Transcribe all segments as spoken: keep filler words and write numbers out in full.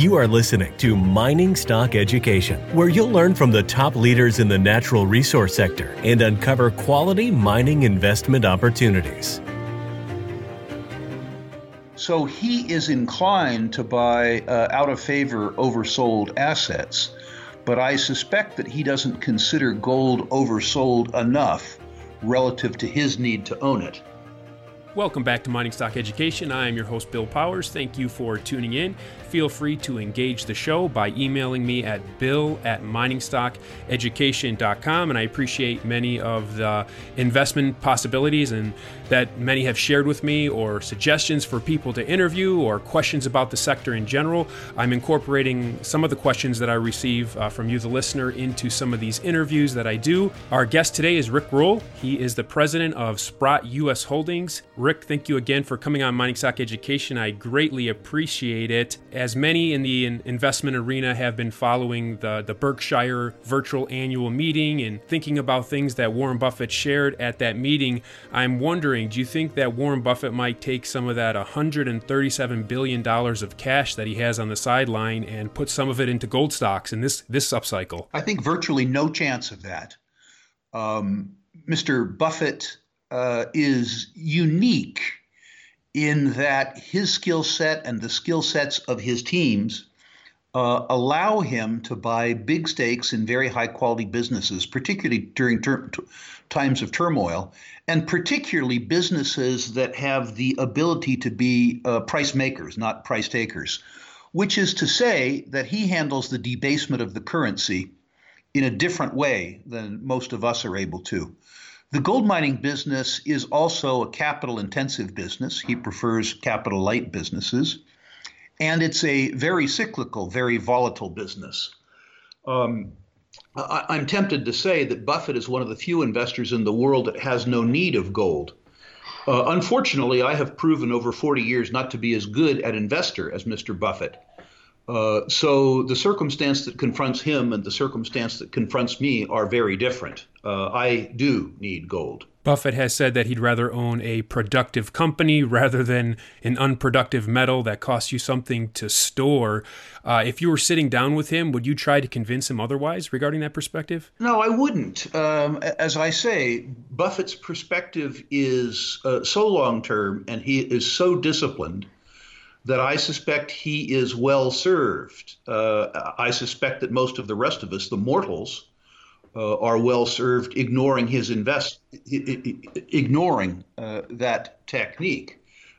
You are listening to Mining Stock Education, where you'll learn from the top leaders in the natural resource sector and uncover quality mining investment opportunities. So he is inclined to buy uh, out-of-favor, oversold assets, but I suspect that he doesn't consider gold oversold enough relative to his need to own it. Welcome back to Mining Stock Education. I am your host, Bill Powers. Thank you for tuning in. Feel free to engage the show by emailing me at bill at mining stock education dot com. And I appreciate many of the investment possibilities and that many have shared with me, or suggestions for people to interview, or questions about the sector in general. I'm incorporating some of the questions that I receive uh, from you, the listener, into some of these interviews that I do. Our guest today is Rick Rule. He is the president of Sprott U S Holdings. Rick, thank you again for coming on Mining Stock Education. I greatly appreciate it. As many in the investment arena have been following the, the Berkshire virtual annual meeting and thinking about things that Warren Buffett shared at that meeting, I'm wondering, do you think that Warren Buffett might take some of that one hundred thirty-seven billion dollars of cash that he has on the sideline and put some of it into gold stocks in this, this upcycle? I think virtually no chance of that. Um, Mister Buffett Uh, is unique in that his skill set and the skill sets of his teams uh, allow him to buy big stakes in very high quality businesses, particularly during ter- t- times of turmoil, and particularly businesses that have the ability to be uh, price makers, not price takers, which is to say that he handles the debasement of the currency in a different way than most of us are able to. The gold mining business is also a capital-intensive business. He prefers capital-light businesses. And it's a very cyclical, very volatile business. Um, I, I'm tempted to say that Buffett is one of the few investors in the world that has no need of gold. Uh, unfortunately, I have proven over forty years not to be as good an investor as Mister Buffett. Uh, so the circumstance that confronts him and the circumstance that confronts me are very different. Uh, I do need gold. Buffett has said that he'd rather own a productive company rather than an unproductive metal that costs you something to store. Uh, if you were sitting down with him, would you try to convince him otherwise regarding that perspective? No, I wouldn't. Um, as I say, Buffett's perspective is uh, so long-term, and he is so disciplined that I suspect he is well served. Uh, I suspect that most of the rest of us, the mortals, uh, are well served ignoring his invest, ignoring uh, that technique,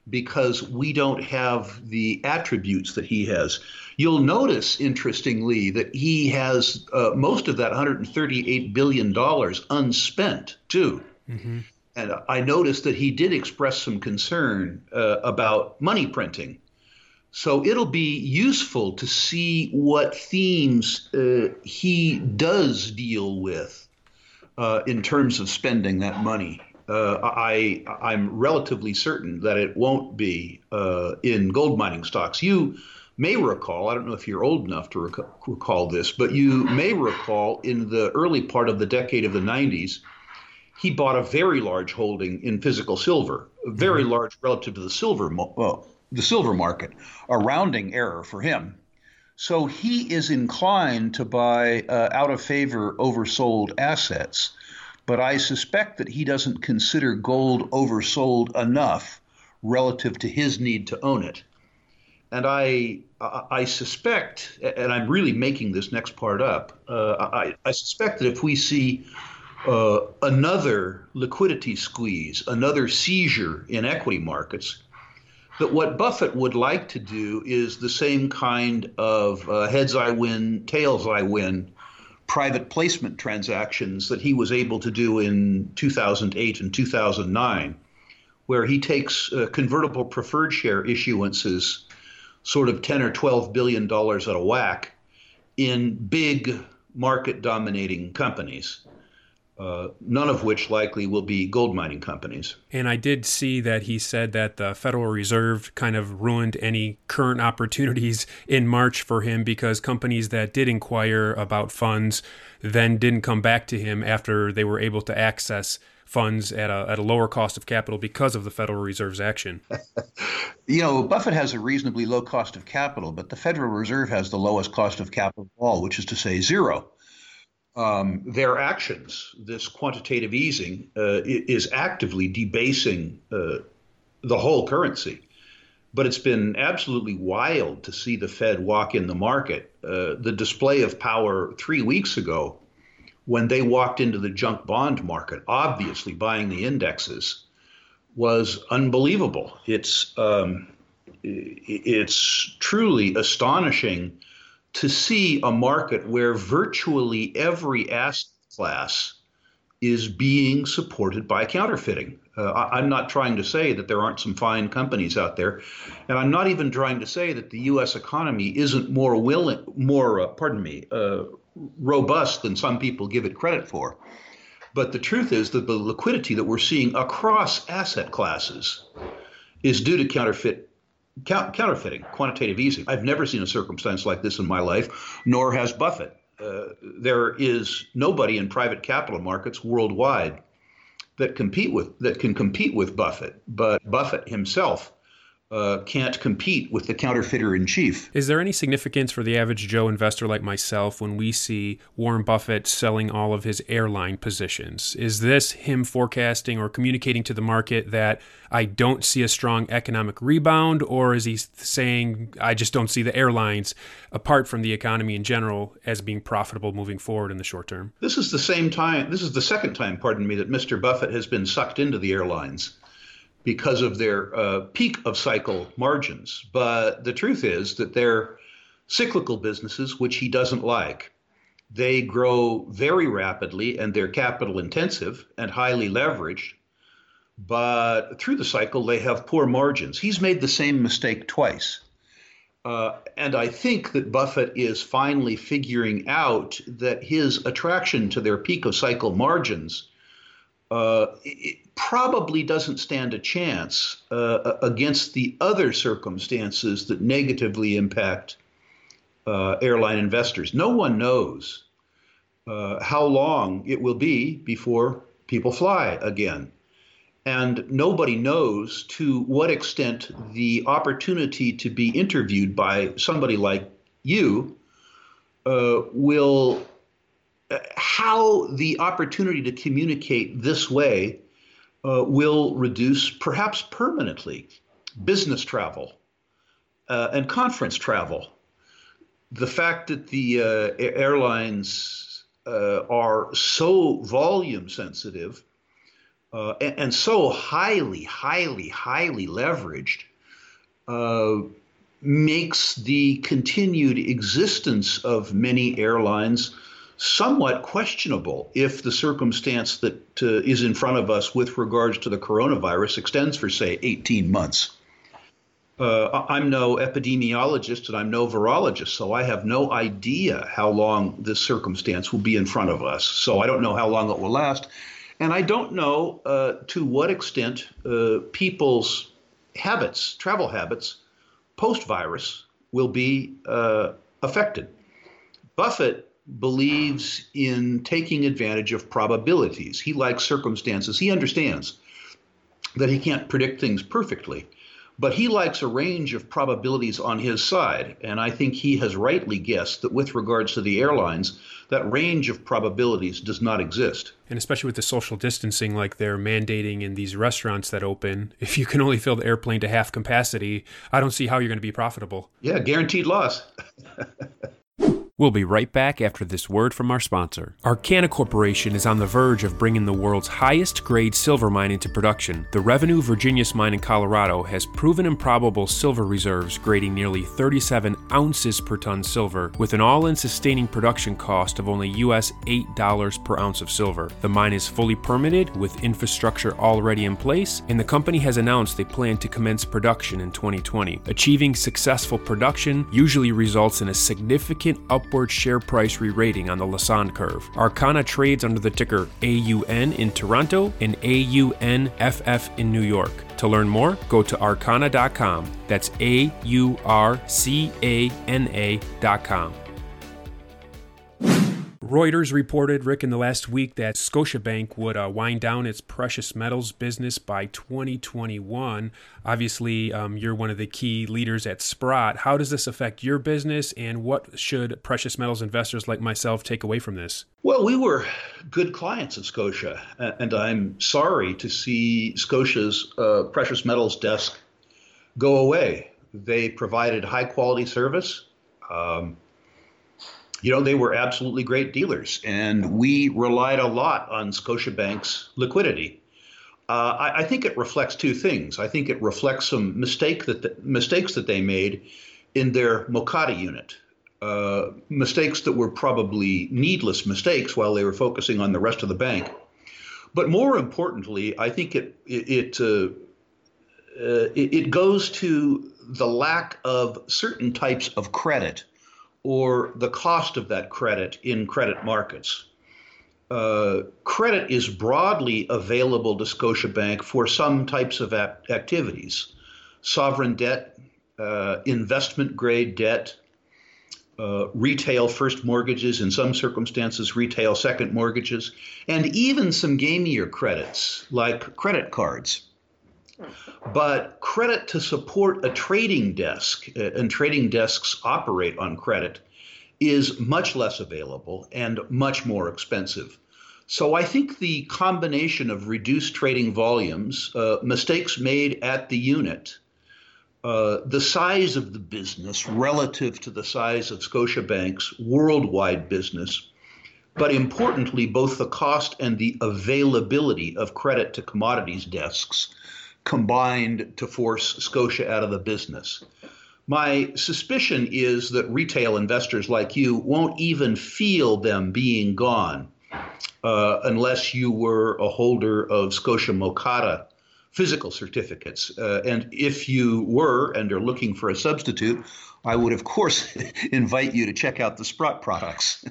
because we don't have the attributes that he has. You'll notice, interestingly, that he has uh, most of that one hundred thirty-eight billion dollars unspent too. Mm-hmm. And I noticed that he did express some concern uh, about money printing. So it'll be useful to see what themes uh, he does deal with uh, in terms of spending that money. Uh, I, I'm relatively certain that it won't be uh, in gold mining stocks. You may recall, I don't know if you're old enough to rec- recall this, but you may recall in the early part of the decade of the nineties, he bought a very large holding in physical silver, very mm-hmm. large relative to the silver mo- well, the silver market, a rounding error for him. So he is inclined to buy uh, out-of-favor, oversold assets, but I suspect that he doesn't consider gold oversold enough relative to his need to own it. And I I suspect, and I'm really making this next part up, uh, I, I suspect that if we see uh, another liquidity squeeze, another seizure in equity markets, that what Buffett would like to do is the same kind of uh, heads I win, tails I win, private placement transactions that he was able to do in two thousand eight and two thousand nine, where he takes uh, convertible preferred share issuances, sort of ten or twelve billion dollars at a whack, in big market dominating companies. uh, none of which likely will be gold mining companies. And I did see that he said that the Federal Reserve kind of ruined any current opportunities in March for him, because companies that did inquire about funds then didn't come back to him after they were able to access funds at a, at a lower cost of capital because of the Federal Reserve's action. You know, Buffett has a reasonably low cost of capital, but the Federal Reserve has the lowest cost of capital of all, which is to say zero. Um, their actions, this quantitative easing, uh, is actively debasing uh, the whole currency. But it's been absolutely wild to see the Fed walk in the market. Uh, the display of power three weeks ago, when they walked into the junk bond market, obviously buying the indexes, was unbelievable. It's um, it's truly astonishing to see a market where virtually every asset class is being supported by counterfeiting. Uh, I, I'm not trying to say that there aren't some fine companies out there, and I'm not even trying to say that the U S economy isn't more willing, more, uh, pardon me, uh, robust than some people give it credit for. But the truth is that the liquidity that we're seeing across asset classes is due to counterfeit, count, counterfeiting, quantitative easing. I've never seen a circumstance like this in my life, nor has Buffett. Uh, there is nobody in private capital markets worldwide that compete with that can compete with Buffett, but Buffett himself Uh, can't compete with the counterfeiter in chief. Is there any significance for the average Joe investor like myself when we see Warren Buffett selling all of his airline positions? Is this him forecasting or communicating to the market that I don't see a strong economic rebound, or is he saying I just don't see the airlines, apart from the economy in general, as being profitable moving forward in the short term? This is the same time, this is the second time, pardon me, that Mister Buffett has been sucked into the airlines because of their uh, peak of cycle margins. But the truth is that they're cyclical businesses, which he doesn't like. They grow very rapidly and they're capital intensive and highly leveraged, but through the cycle, they have poor margins. He's made the same mistake twice. Uh, and I think that Buffett is finally figuring out that his attraction to their peak of cycle margins Uh, it probably doesn't stand a chance uh, against the other circumstances that negatively impact uh, airline investors. No one knows uh, how long it will be before people fly again. And nobody knows to what extent the opportunity to be interviewed by somebody like you uh, will how the opportunity to communicate this way uh, will reduce, perhaps permanently, business travel uh, and conference travel. The fact that the uh, airlines uh, are so volume sensitive uh, and, and so highly, highly, highly leveraged uh, makes the continued existence of many airlines somewhat questionable if the circumstance that uh, is in front of us with regards to the coronavirus extends for, say, eighteen months. Uh, I'm no epidemiologist and I'm no virologist, so I have no idea how long this circumstance will be in front of us. So I don't know how long it will last. And I don't know uh, to what extent uh, people's habits, travel habits, post-virus will be uh, affected. Buffett believes in taking advantage of probabilities. He likes circumstances. He understands that he can't predict things perfectly, but he likes a range of probabilities on his side. And I think he has rightly guessed that with regards to the airlines, that range of probabilities does not exist. And especially with the social distancing, like they're mandating in these restaurants that open, if you can only fill the airplane to half capacity, I don't see how you're going to be profitable. Yeah, guaranteed loss. We'll be right back after this word from our sponsor. Arcana Corporation is on the verge of bringing the world's highest grade silver mine into production. The Revenue Virginius mine in Colorado has proven improbable silver reserves grading nearly thirty-seven ounces per ton silver with an all-in sustaining production cost of only U S eight dollars per ounce of silver. The mine is fully permitted with infrastructure already in place, and the company has announced they plan to commence production in twenty twenty. Achieving successful production usually results in a significant upward upward share price re-rating on the Lassonde curve. Arcana trades under the ticker A U N in Toronto and A U N F F in New York. To learn more, go to arcana dot com. That's A U R C A N A dot com. Reuters reported, Rick, in the last week that Scotiabank would uh, wind down its precious metals business by twenty twenty-one. Obviously, um, you're one of the key leaders at Sprott. How does this affect your business, and what should precious metals investors like myself take away from this? Well, we were good clients of Scotia, and I'm sorry to see Scotia's uh, precious metals desk go away. They provided high-quality service. Um, You know, they were absolutely great dealers, and we relied a lot on Scotiabank's liquidity. Uh, I, I think it reflects two things. I think it reflects some mistake that the, mistakes that they made in their Mocatta unit, uh, mistakes that were probably needless mistakes while they were focusing on the rest of the bank. But more importantly, I think it it it, uh, uh, it, it goes to the lack of certain types of credit, or the cost of that credit in credit markets. Uh, credit is broadly available to Scotiabank for some types of ap- activities, sovereign debt, uh, investment grade debt, uh, retail first mortgages, in some circumstances retail second mortgages, and even some gamier credits like credit cards. But credit to support a trading desk, and trading desks operate on credit, is much less available and much more expensive. So I think the combination of reduced trading volumes, uh, mistakes made at the unit, uh, the size of the business relative to the size of Scotiabank's worldwide business, but importantly, both the cost and the availability of credit to commodities desks, combined to force Scotia out of the business. My suspicion is that retail investors like you won't even feel them being gone uh, unless you were a holder of Scotia Mocatta physical certificates. Uh, and if you were and are looking for a substitute, I would, of course, invite you to check out the Sprott products.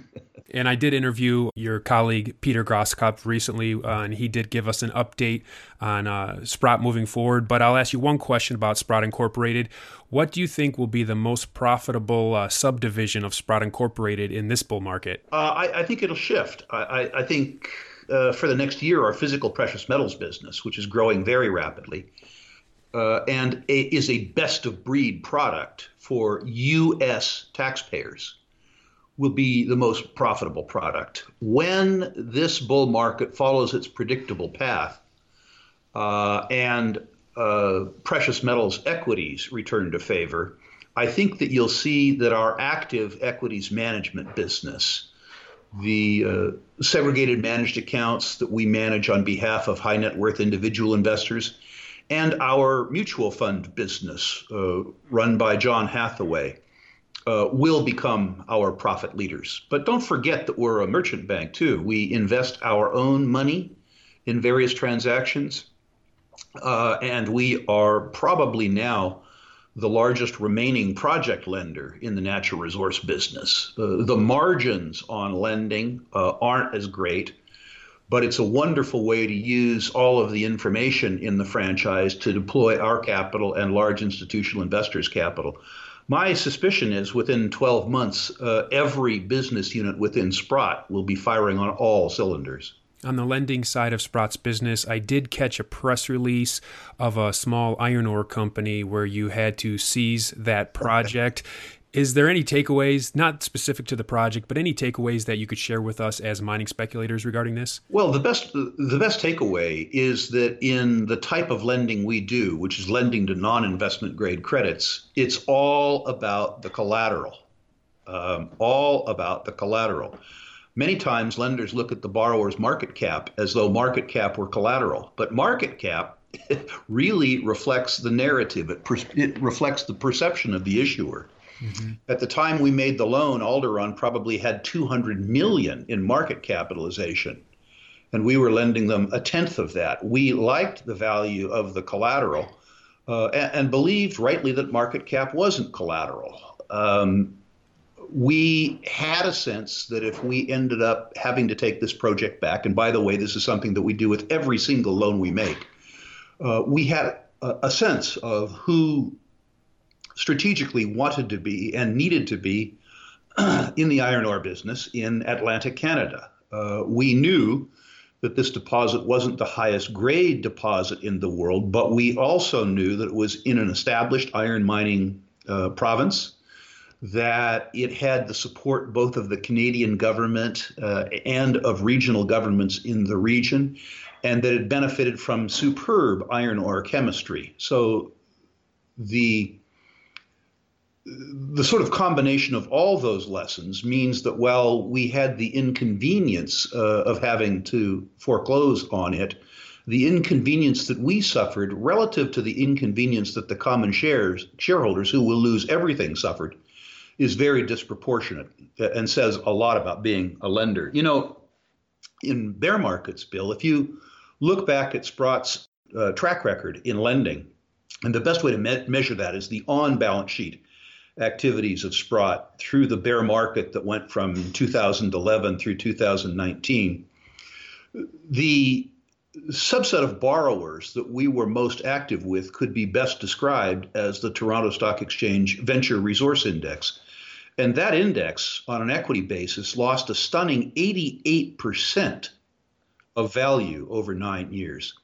And I did interview your colleague, Peter Grosskopf, recently, uh, and he did give us an update on uh, Sprott moving forward. But I'll ask you one question about Sprott Incorporated. What do you think will be the most profitable uh, subdivision of Sprott Incorporated in this bull market? Uh, I, I think it'll shift. I, I, I think uh, for the next year, our physical precious metals business, which is growing very rapidly, uh, and a, is a best-of-breed product for U S taxpayers, will be the most profitable product. When this bull market follows its predictable path uh, and uh, precious metals equities return to favor, I think that you'll see that our active equities management business, the uh, segregated managed accounts that we manage on behalf of high net worth individual investors, and our mutual fund business uh, run by John Hathaway, Uh, will become our profit leaders. But don't forget that we're a merchant bank too. We invest our own money in various transactions, uh, and we are probably now the largest remaining project lender in the natural resource business. Uh, the margins on lending uh, aren't as great, but it's a wonderful way to use all of the information in the franchise to deploy our capital and large institutional investors' capital. My suspicion is within twelve months, uh, every business unit within Sprott will be firing on all cylinders. On the lending side of Sprott's business, I did catch a press release of a small iron ore company where you had to seize that project. Is there any takeaways, not specific to the project, but any takeaways that you could share with us as mining speculators regarding this? Well, the best the best takeaway is that in the type of lending we do, which is lending to non-investment grade credits, it's all about the collateral, um, all about the collateral. Many times lenders look at the borrower's market cap as though market cap were collateral, but market cap really reflects the narrative. It, per- it reflects the perception of the issuer. Mm-hmm. At the time we made the loan, Alderaan probably had two hundred million dollars in market capitalization, and we were lending them a tenth of that. We liked the value of the collateral uh, and, and believed rightly that market cap wasn't collateral. Um, we had a sense that if we ended up having to take this project back, and by the way, this is something that we do with every single loan we make, uh, we had a, a sense of who strategically wanted to be and needed to be in the iron ore business in Atlantic Canada. Uh, we knew that this deposit wasn't the highest grade deposit in the world, but we also knew that it was in an established iron mining uh, province, that it had the support both of the Canadian government uh, and of regional governments in the region, and that it benefited from superb iron ore chemistry. So the The sort of combination of all those lessons means that while we had the inconvenience uh, of having to foreclose on it, the inconvenience that we suffered relative to the inconvenience that the common shares shareholders who will lose everything suffered is very disproportionate and says a lot about being a lender. You know, in bear markets, Bill, if you look back at Sprott's uh, track record in lending, and the best way to me- measure that is the on-balance sheet activities of Sprott through the bear market that went from two thousand eleven through two thousand nineteen. The subset of borrowers that we were most active with could be best described as the Toronto Stock Exchange Venture Resource Index. And that index, on an equity basis, lost a stunning eighty-eight percent of value over nine years.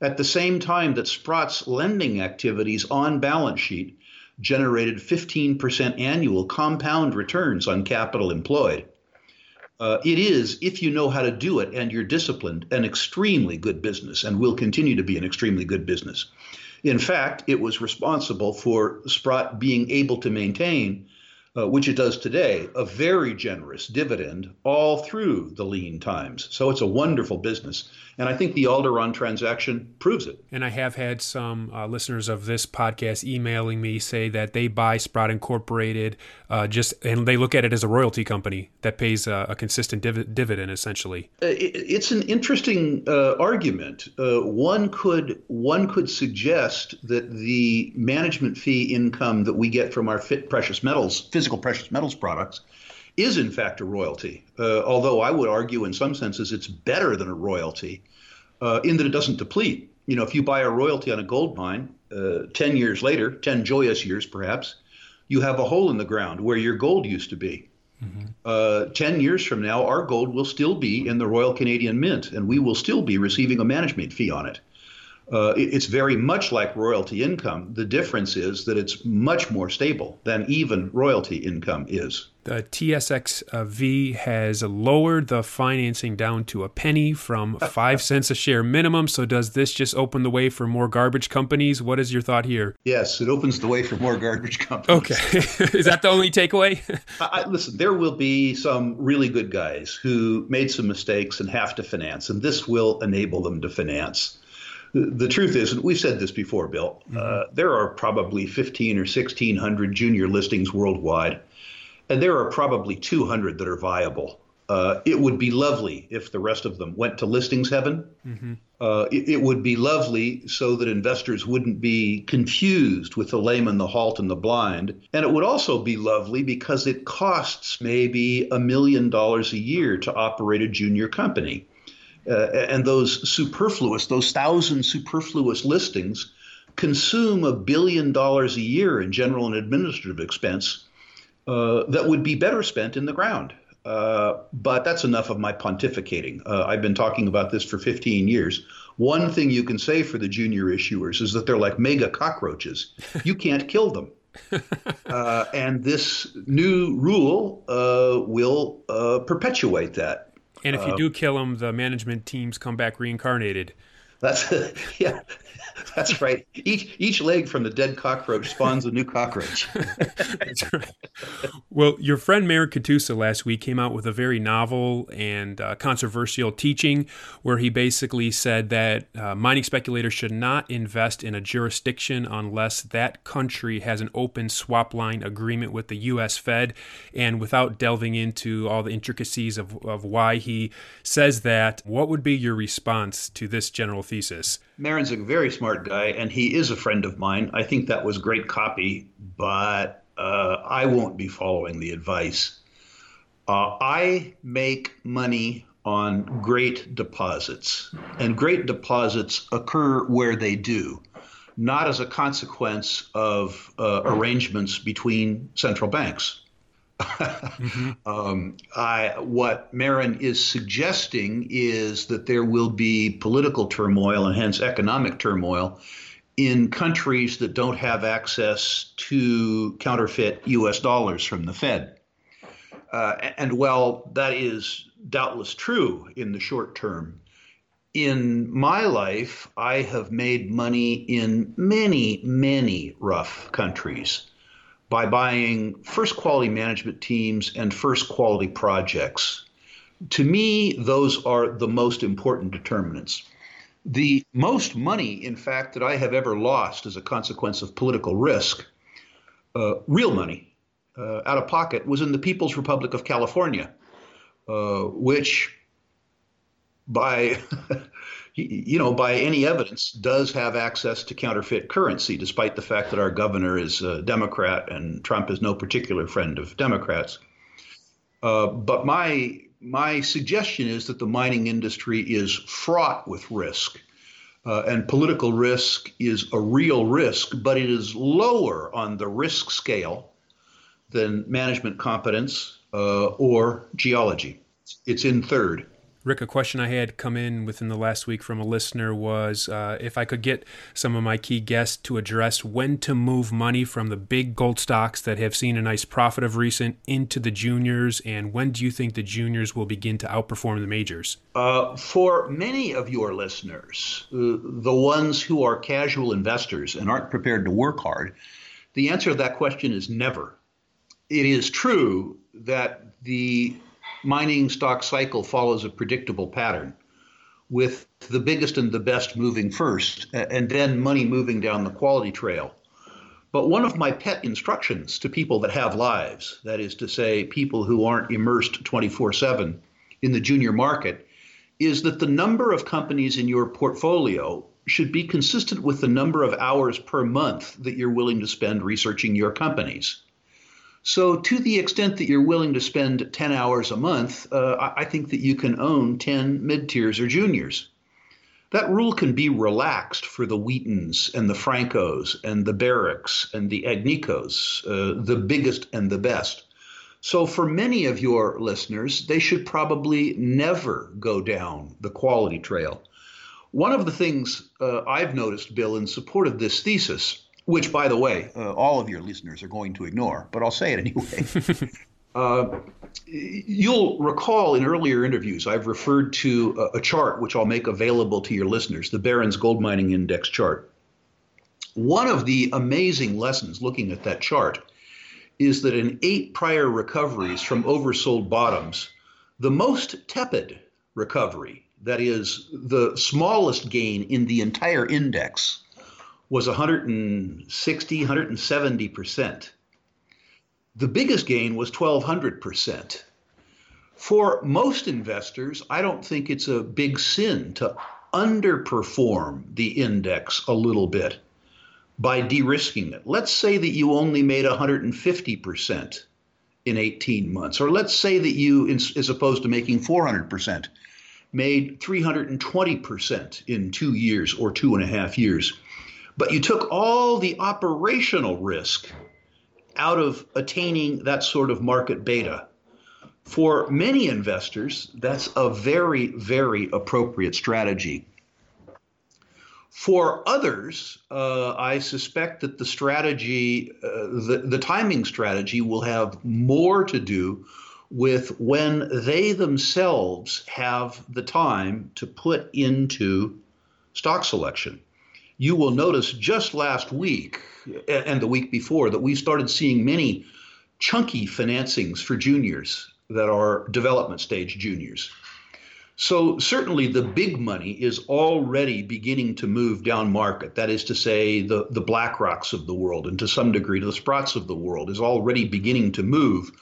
At the same time that Sprott's lending activities on balance sheet generated fifteen percent annual compound returns on capital employed. Uh, it is, if you know how to do it and you're disciplined, an extremely good business and will continue to be an extremely good business. In fact, it was responsible for Sprott being able to maintain, uh, which it does today, a very generous dividend all through the lean times. So it's a wonderful business. And I think the Alderaan transaction proves it. And I have had some uh, listeners of this podcast emailing me say that they buy Sprott Incorporated uh, just, and they look at it as a royalty company that pays a, a consistent div- dividend, essentially. It, it's an interesting uh, argument. Uh, one could one could suggest that the management fee income that we get from our fit precious metals, physical precious metals products, is in fact a royalty, uh, although I would argue in some senses it's better than a royalty uh, in that it doesn't deplete. You know, if you buy a royalty on a gold mine, uh, ten years later, ten joyous years perhaps, you have a hole in the ground where your gold used to be. Mm-hmm. Uh, ten years from now, our gold will still be in the Royal Canadian Mint, and we will still be receiving a management fee on it. Uh, it's very much like royalty income. The difference is that it's much more stable than even royalty income is. The T S X V has lowered the financing down to a penny from five cents a share minimum. So does this just open the way for more garbage companies? What is your thought here? Yes, it opens the way for more garbage companies. Okay. Is that the only takeaway? I, I, listen, there will be some really good guys who made some mistakes and have to finance, and this will enable them to finance. The truth is, and we've said this before, Bill, mm-hmm. uh, there are probably fifteen or sixteen hundred junior listings worldwide, and there are probably two hundred that are viable. Uh, it would be lovely if the rest of them went to listings heaven. Mm-hmm. Uh, it, it would be lovely so that investors wouldn't be confused with the lame and the halt and the blind. And it would also be lovely because it costs maybe a million dollars a year to operate a junior company. Uh, and those superfluous, those thousand superfluous listings consume a billion dollars a year in general and administrative expense uh, that would be better spent in the ground. Uh, but that's enough of my pontificating. Uh, I've been talking about this for fifteen years. One thing you can say for the junior issuers is that they're like mega cockroaches. You can't kill them. Uh, and this new rule uh, will uh, perpetuate that. And if you do kill them, the management teams come back reincarnated. That's yeah, that's right. Each each leg from the dead cockroach spawns a new cockroach. That's right. Well, your friend Marin Katusa last week came out with a very novel and uh, controversial teaching where he basically said that uh, mining speculators should not invest in a jurisdiction unless that country has an open swap line agreement with the U S Fed. And without delving into all the intricacies of, of why he says that, what would be your response to this general thesis? Marin's a very smart guy, and he is a friend of mine. I think that was great copy, but uh, I won't be following the advice. Uh, I make money on great deposits, and great deposits occur where they do, not as a consequence of uh, arrangements between central banks. mm-hmm. um, I, what Marin is suggesting is that there will be political turmoil and hence economic turmoil in countries that don't have access to counterfeit U S dollars from the Fed. Uh, and while that is doubtless true in the short term, in my life, I have made money in many, many rough countries by buying first quality management teams and first quality projects. To me, those are the most important determinants. The most money, in fact, that I have ever lost as a consequence of political risk, uh, real money, uh, out of pocket, was in the People's Republic of California, uh, which by, you know, by any evidence, does have access to counterfeit currency, despite the fact that our governor is a Democrat and Trump is no particular friend of Democrats. Uh, but my my suggestion is that the mining industry is fraught with risk, uh, and political risk is a real risk, but it is lower on the risk scale than management competence uh, or geology. It's in third. Rick, a question I had come in within the last week from a listener was uh, if I could get some of my key guests to address when to move money from the big gold stocks that have seen a nice profit of recent into the juniors, and when do you think the juniors will begin to outperform the majors? Uh, for many of your listeners, uh, the ones who are casual investors and aren't prepared to work hard, the answer to that question is never. It is true that the mining stock cycle follows a predictable pattern, with the biggest and the best moving first, and then money moving down the quality trail. But one of my pet instructions to people that have lives, that is to say, people who aren't immersed twenty-four seven in the junior market, is that the number of companies in your portfolio should be consistent with the number of hours per month that you're willing to spend researching your companies. So to the extent that you're willing to spend ten hours a month, uh, I think that you can own ten mid-tiers or juniors. That rule can be relaxed for the Wheatons and the Francos and the Berics and the Agnicos, uh, the biggest and the best. So for many of your listeners, they should probably never go down the quality trail. One of the things uh, I've noticed, Bill, in support of this thesis, which, by the way, uh, all of your listeners are going to ignore, but I'll say it anyway. uh, you'll recall in earlier interviews, I've referred to a, a chart which I'll make available to your listeners, the Barron's Gold Mining Index chart. One of the amazing lessons looking at that chart is that in eight prior recoveries from oversold bottoms, the most tepid recovery, that is, the smallest gain in the entire index, was one hundred sixty, one hundred seventy percent. The biggest gain was twelve hundred percent. For most investors, I don't think it's a big sin to underperform the index a little bit by de-risking it. Let's say that you only made one hundred fifty percent in eighteen months, or let's say that you, as opposed to making four hundred percent, made three hundred twenty percent in two years or two and a half years. But you took all the operational risk out of attaining that sort of market beta. For many investors, that's a very, very appropriate strategy. For others, uh, I suspect that the strategy, uh, the, the timing strategy will have more to do with when they themselves have the time to put into stock selection. You will notice just last week and the week before that we started seeing many chunky financings for juniors that are development stage juniors. So certainly the big money is already beginning to move down market. That is to say, the, the Black Rocks of the world and to some degree the Sprotts of the world is already beginning to move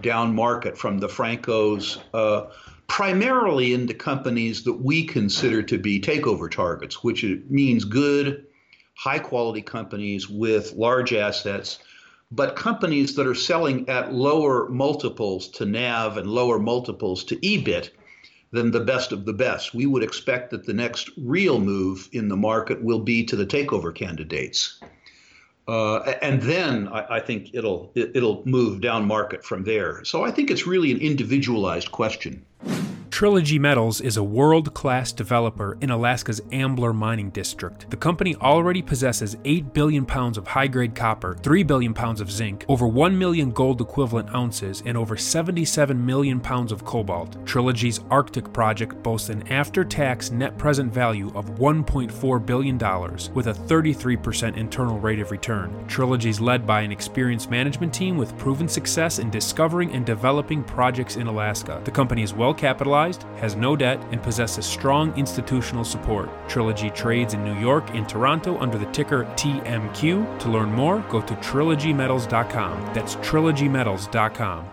down market from the Francos, uh, primarily into companies that we consider to be takeover targets, which means good, high-quality companies with large assets but companies that are selling at lower multiples to N A V and lower multiples to E B I T than the best of the best. We would expect that the next real move in the market will be to the takeover candidates. Uh, and then I, I think it'll it'll move down market from there. So I think it's really an individualized question. Trilogy Metals is a world-class developer in Alaska's Ambler Mining District. The company already possesses eight billion pounds of high-grade copper, three billion pounds of zinc, over one million gold equivalent ounces, and over seventy-seven million pounds of cobalt. Trilogy's Arctic project boasts an after-tax net present value of one point four billion dollars with a thirty-three percent internal rate of return. Trilogy's led by an experienced management team with proven success in discovering and developing projects in Alaska. The company is well-capitalized, has no debt, and possesses strong institutional support. Trilogy trades in New York and Toronto under the ticker T M Q. To learn more, go to Trilogy Metals dot com. That's Trilogy Metals dot com.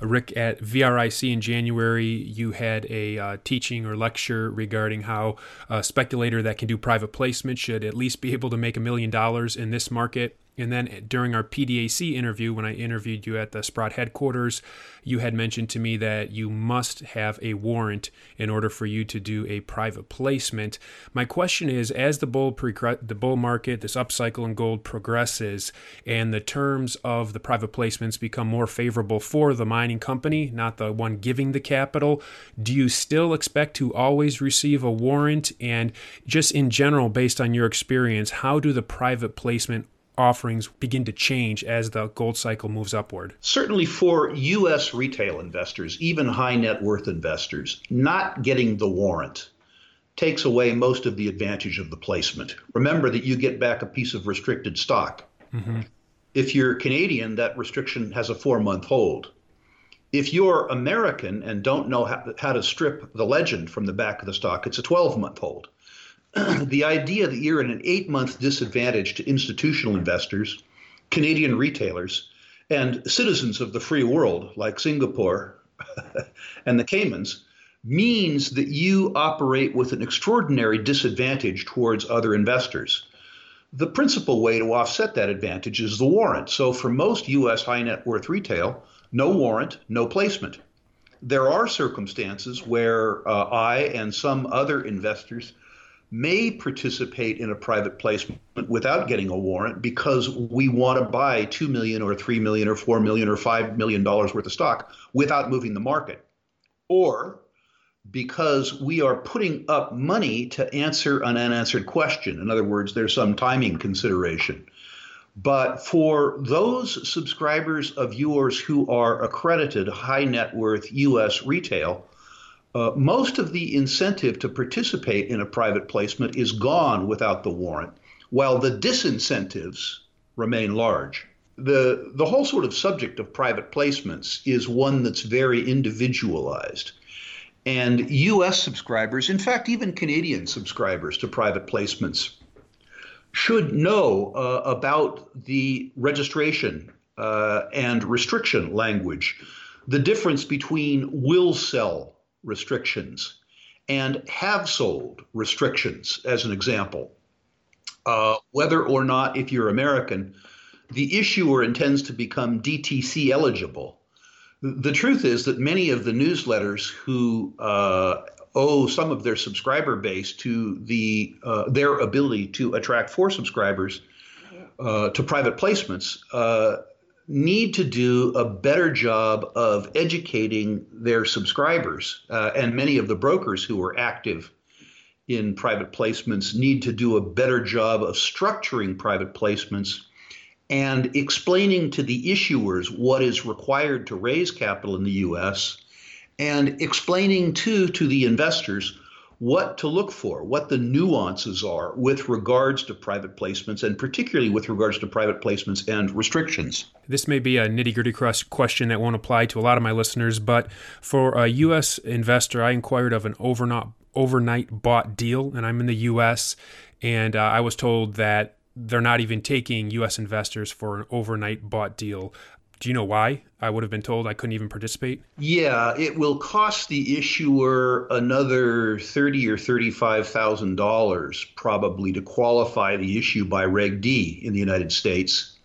Rick, at V R I C in January, you had a uh, teaching or lecture regarding how a speculator that can do private placement should at least be able to make a million dollars in this market. And then during our P D A C interview, when I interviewed you at the Sprott headquarters, you had mentioned to me that you must have a warrant in order for you to do a private placement. My question is, as the bull pre- the bull market, this upcycle in gold progresses, and the terms of the private placements become more favorable for the mining company, not the one giving the capital, do you still expect to always receive a warrant? And just in general, based on your experience, how do the private placement offerings begin to change as the gold cycle moves upward? Certainly for U S retail investors, even high net worth investors, not getting the warrant takes away most of the advantage of the placement. Remember that you get back a piece of restricted stock. Mm-hmm. If you're Canadian, that restriction has a four-month hold. If you're American and don't know how, how to strip the legend from the back of the stock, it's a twelve-month hold. The idea that you're at an eight-month disadvantage to institutional investors, Canadian retailers, and citizens of the free world like Singapore and the Caymans means that you operate with an extraordinary disadvantage towards other investors. The principal way to offset that advantage is the warrant. So for most U S high net worth retail, no warrant, no placement. There are circumstances where uh, I and some other investors may participate in a private placement without getting a warrant because we want to buy two million dollars or three million dollars or four million dollars or five million dollars worth of stock without moving the market, or because we are putting up money to answer an unanswered question. In other words, there's some timing consideration. But for those subscribers of yours who are accredited high net worth U S retail, Uh, most of the incentive to participate in a private placement is gone without the warrant, while the disincentives remain large. The the whole sort of subject of private placements is one that's very individualized. And U S subscribers, in fact, even Canadian subscribers to private placements, should know uh, about the registration uh, and restriction language, the difference between will sell restrictions and have sold restrictions, as an example. Uh, whether or not, if you're American, the issuer intends to become D T C eligible. The truth is that many of the newsletters who uh, owe some of their subscriber base to the uh, their ability to attract four subscribers uh, to private placements uh, need to do a better job of educating their subscribers. Uh, and many of the brokers who are active in private placements need to do a better job of structuring private placements and explaining to the issuers what is required to raise capital in the U S and explaining too to the investors what to look for, what the nuances are with regards to private placements, and particularly with regards to private placements and restrictions. This may be a nitty-gritty question that won't apply to a lot of my listeners, but for a U S investor, I inquired of an overnight, overnight bought deal, and I'm in the U S, and uh, I was told that they're not even taking U S investors for an overnight bought deal. Do you know why? I would have been told I couldn't even participate. Yeah, it will cost the issuer another thirty or thirty-five thousand dollars probably to qualify the issue by Reg D in the United States.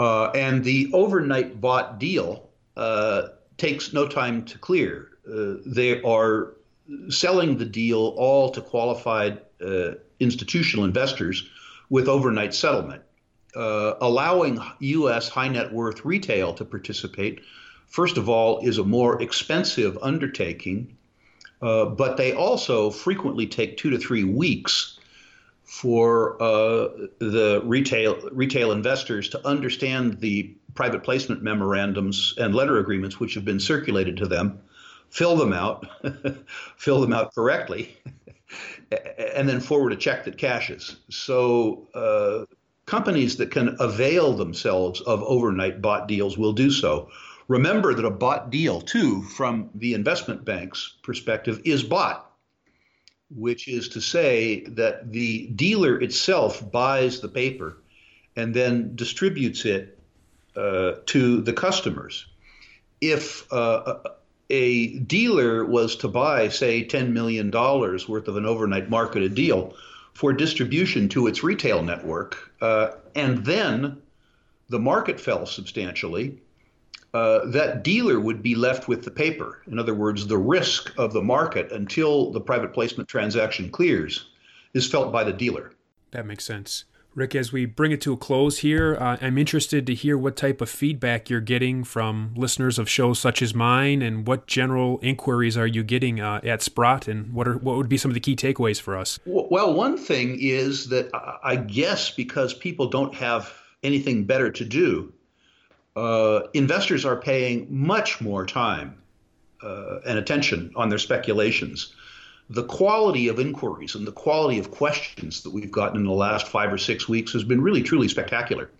Uh, and the overnight bought deal uh, takes no time to clear. Uh, they are selling the deal all to qualified uh, institutional investors with overnight settlement, uh, allowing U S high net worth retail to participate. First of all, is a more expensive undertaking, uh, but they also frequently take two to three weeks for uh, the retail retail investors to understand the private placement memorandums and letter agreements which have been circulated to them, fill them out, fill them out correctly, and then forward a check that cashes. So uh, companies that can avail themselves of overnight bought deals will do so. Remember that a bought deal, too, from the investment bank's perspective, is bought, which is to say that the dealer itself buys the paper and then distributes it uh, to the customers. If uh, a dealer was to buy, say, ten million dollars worth of an overnight marketed deal for distribution to its retail network, uh, and then the market fell substantially, uh, that dealer would be left with the paper. In other words, the risk of the market until the private placement transaction clears is felt by the dealer. That makes sense. Rick, as we bring it to a close here, uh, I'm interested to hear what type of feedback you're getting from listeners of shows such as mine, and what general inquiries are you getting uh, at Sprott, and what are what would be some of the key takeaways for us? Well, one thing is that I guess because people don't have anything better to do, uh, investors are paying much more time uh, and attention on their speculations. The quality of inquiries and the quality of questions that we've gotten in the last five or six weeks has been really, truly spectacular.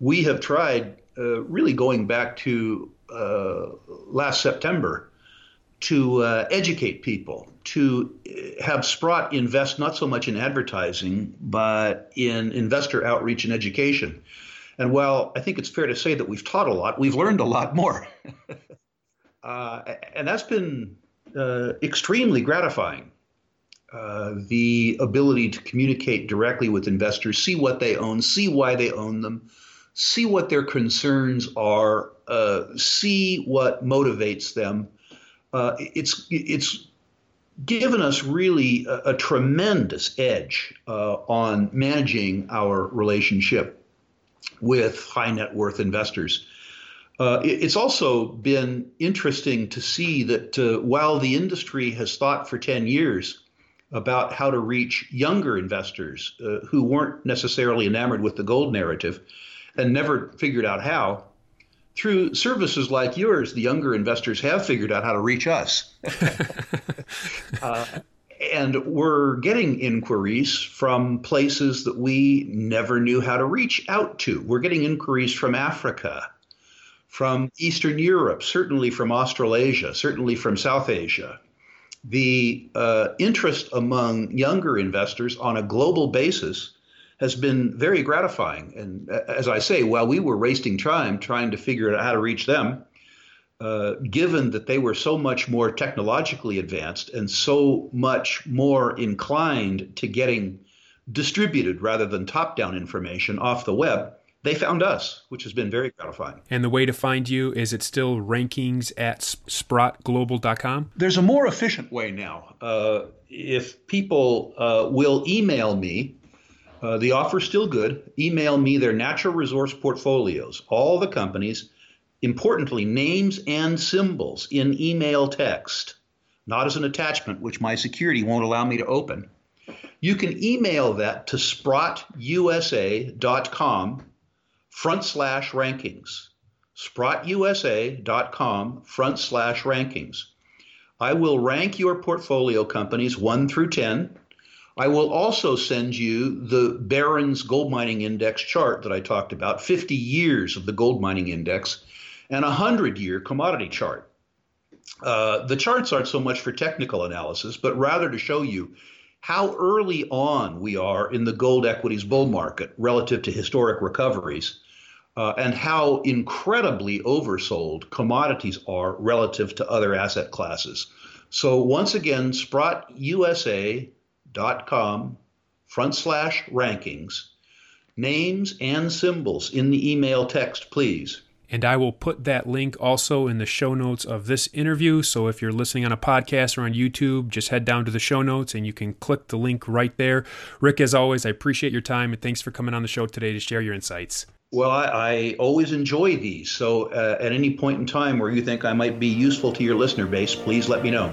We have tried, uh, really going back to uh, last September, to uh, educate people, to have Sprott invest not so much in advertising, but in investor outreach and education. And while I think it's fair to say that we've taught a lot, we've learned a lot more. uh, and that's been Uh, extremely gratifying. Uh, the ability to communicate directly with investors, see what they own, see why they own them, see what their concerns are, uh, see what motivates them. Uh, it's it's given us really a, a tremendous edge uh, on managing our relationship with high net worth investors. Uh, it's also been interesting to see that uh, while the industry has thought for ten years about how to reach younger investors uh, who weren't necessarily enamored with the gold narrative and never figured out how, through services like yours, the younger investors have figured out how to reach us. uh, and we're getting inquiries from places that we never knew how to reach out to. We're getting inquiries from Africa, from Eastern Europe, certainly from Australasia, certainly from South Asia. The uh, interest among younger investors on a global basis has been very gratifying. And as I say, while we were wasting time trying to figure out how to reach them, uh, given that they were so much more technologically advanced and so much more inclined to getting distributed rather than top-down information off the web, they found us, which has been very gratifying. And the way to find you, is it still rankings at Sprott Global dot com? There's a more efficient way now. Uh, if people uh, will email me, uh, the offer's still good, email me their natural resource portfolios, all the companies, importantly, names and symbols in email text, not as an attachment, which my security won't allow me to open. You can email that to Sprott U S A dot com. front slash rankings, Sprott U S A dot com, front slash rankings. I will rank your portfolio companies one through ten. I will also send you the Barron's Gold Mining Index chart that I talked about, fifty years of the gold mining index, and a one hundred year commodity chart. Uh, the charts aren't so much for technical analysis, but rather to show you how early on we are in the gold equities bull market relative to historic recoveries, uh, and how incredibly oversold commodities are relative to other asset classes. So once again, Sprott U S A dot com, front slash rankings. names and symbols in the email text, please. And I will put that link also in the show notes of this interview. So if you're listening on a podcast or on YouTube, just head down to the show notes and you can click the link right there. Rick, as always, I appreciate your time and thanks for coming on the show today to share your insights. Well, I, I always enjoy these. So uh, at any point in time where you think I might be useful to your listener base, please let me know.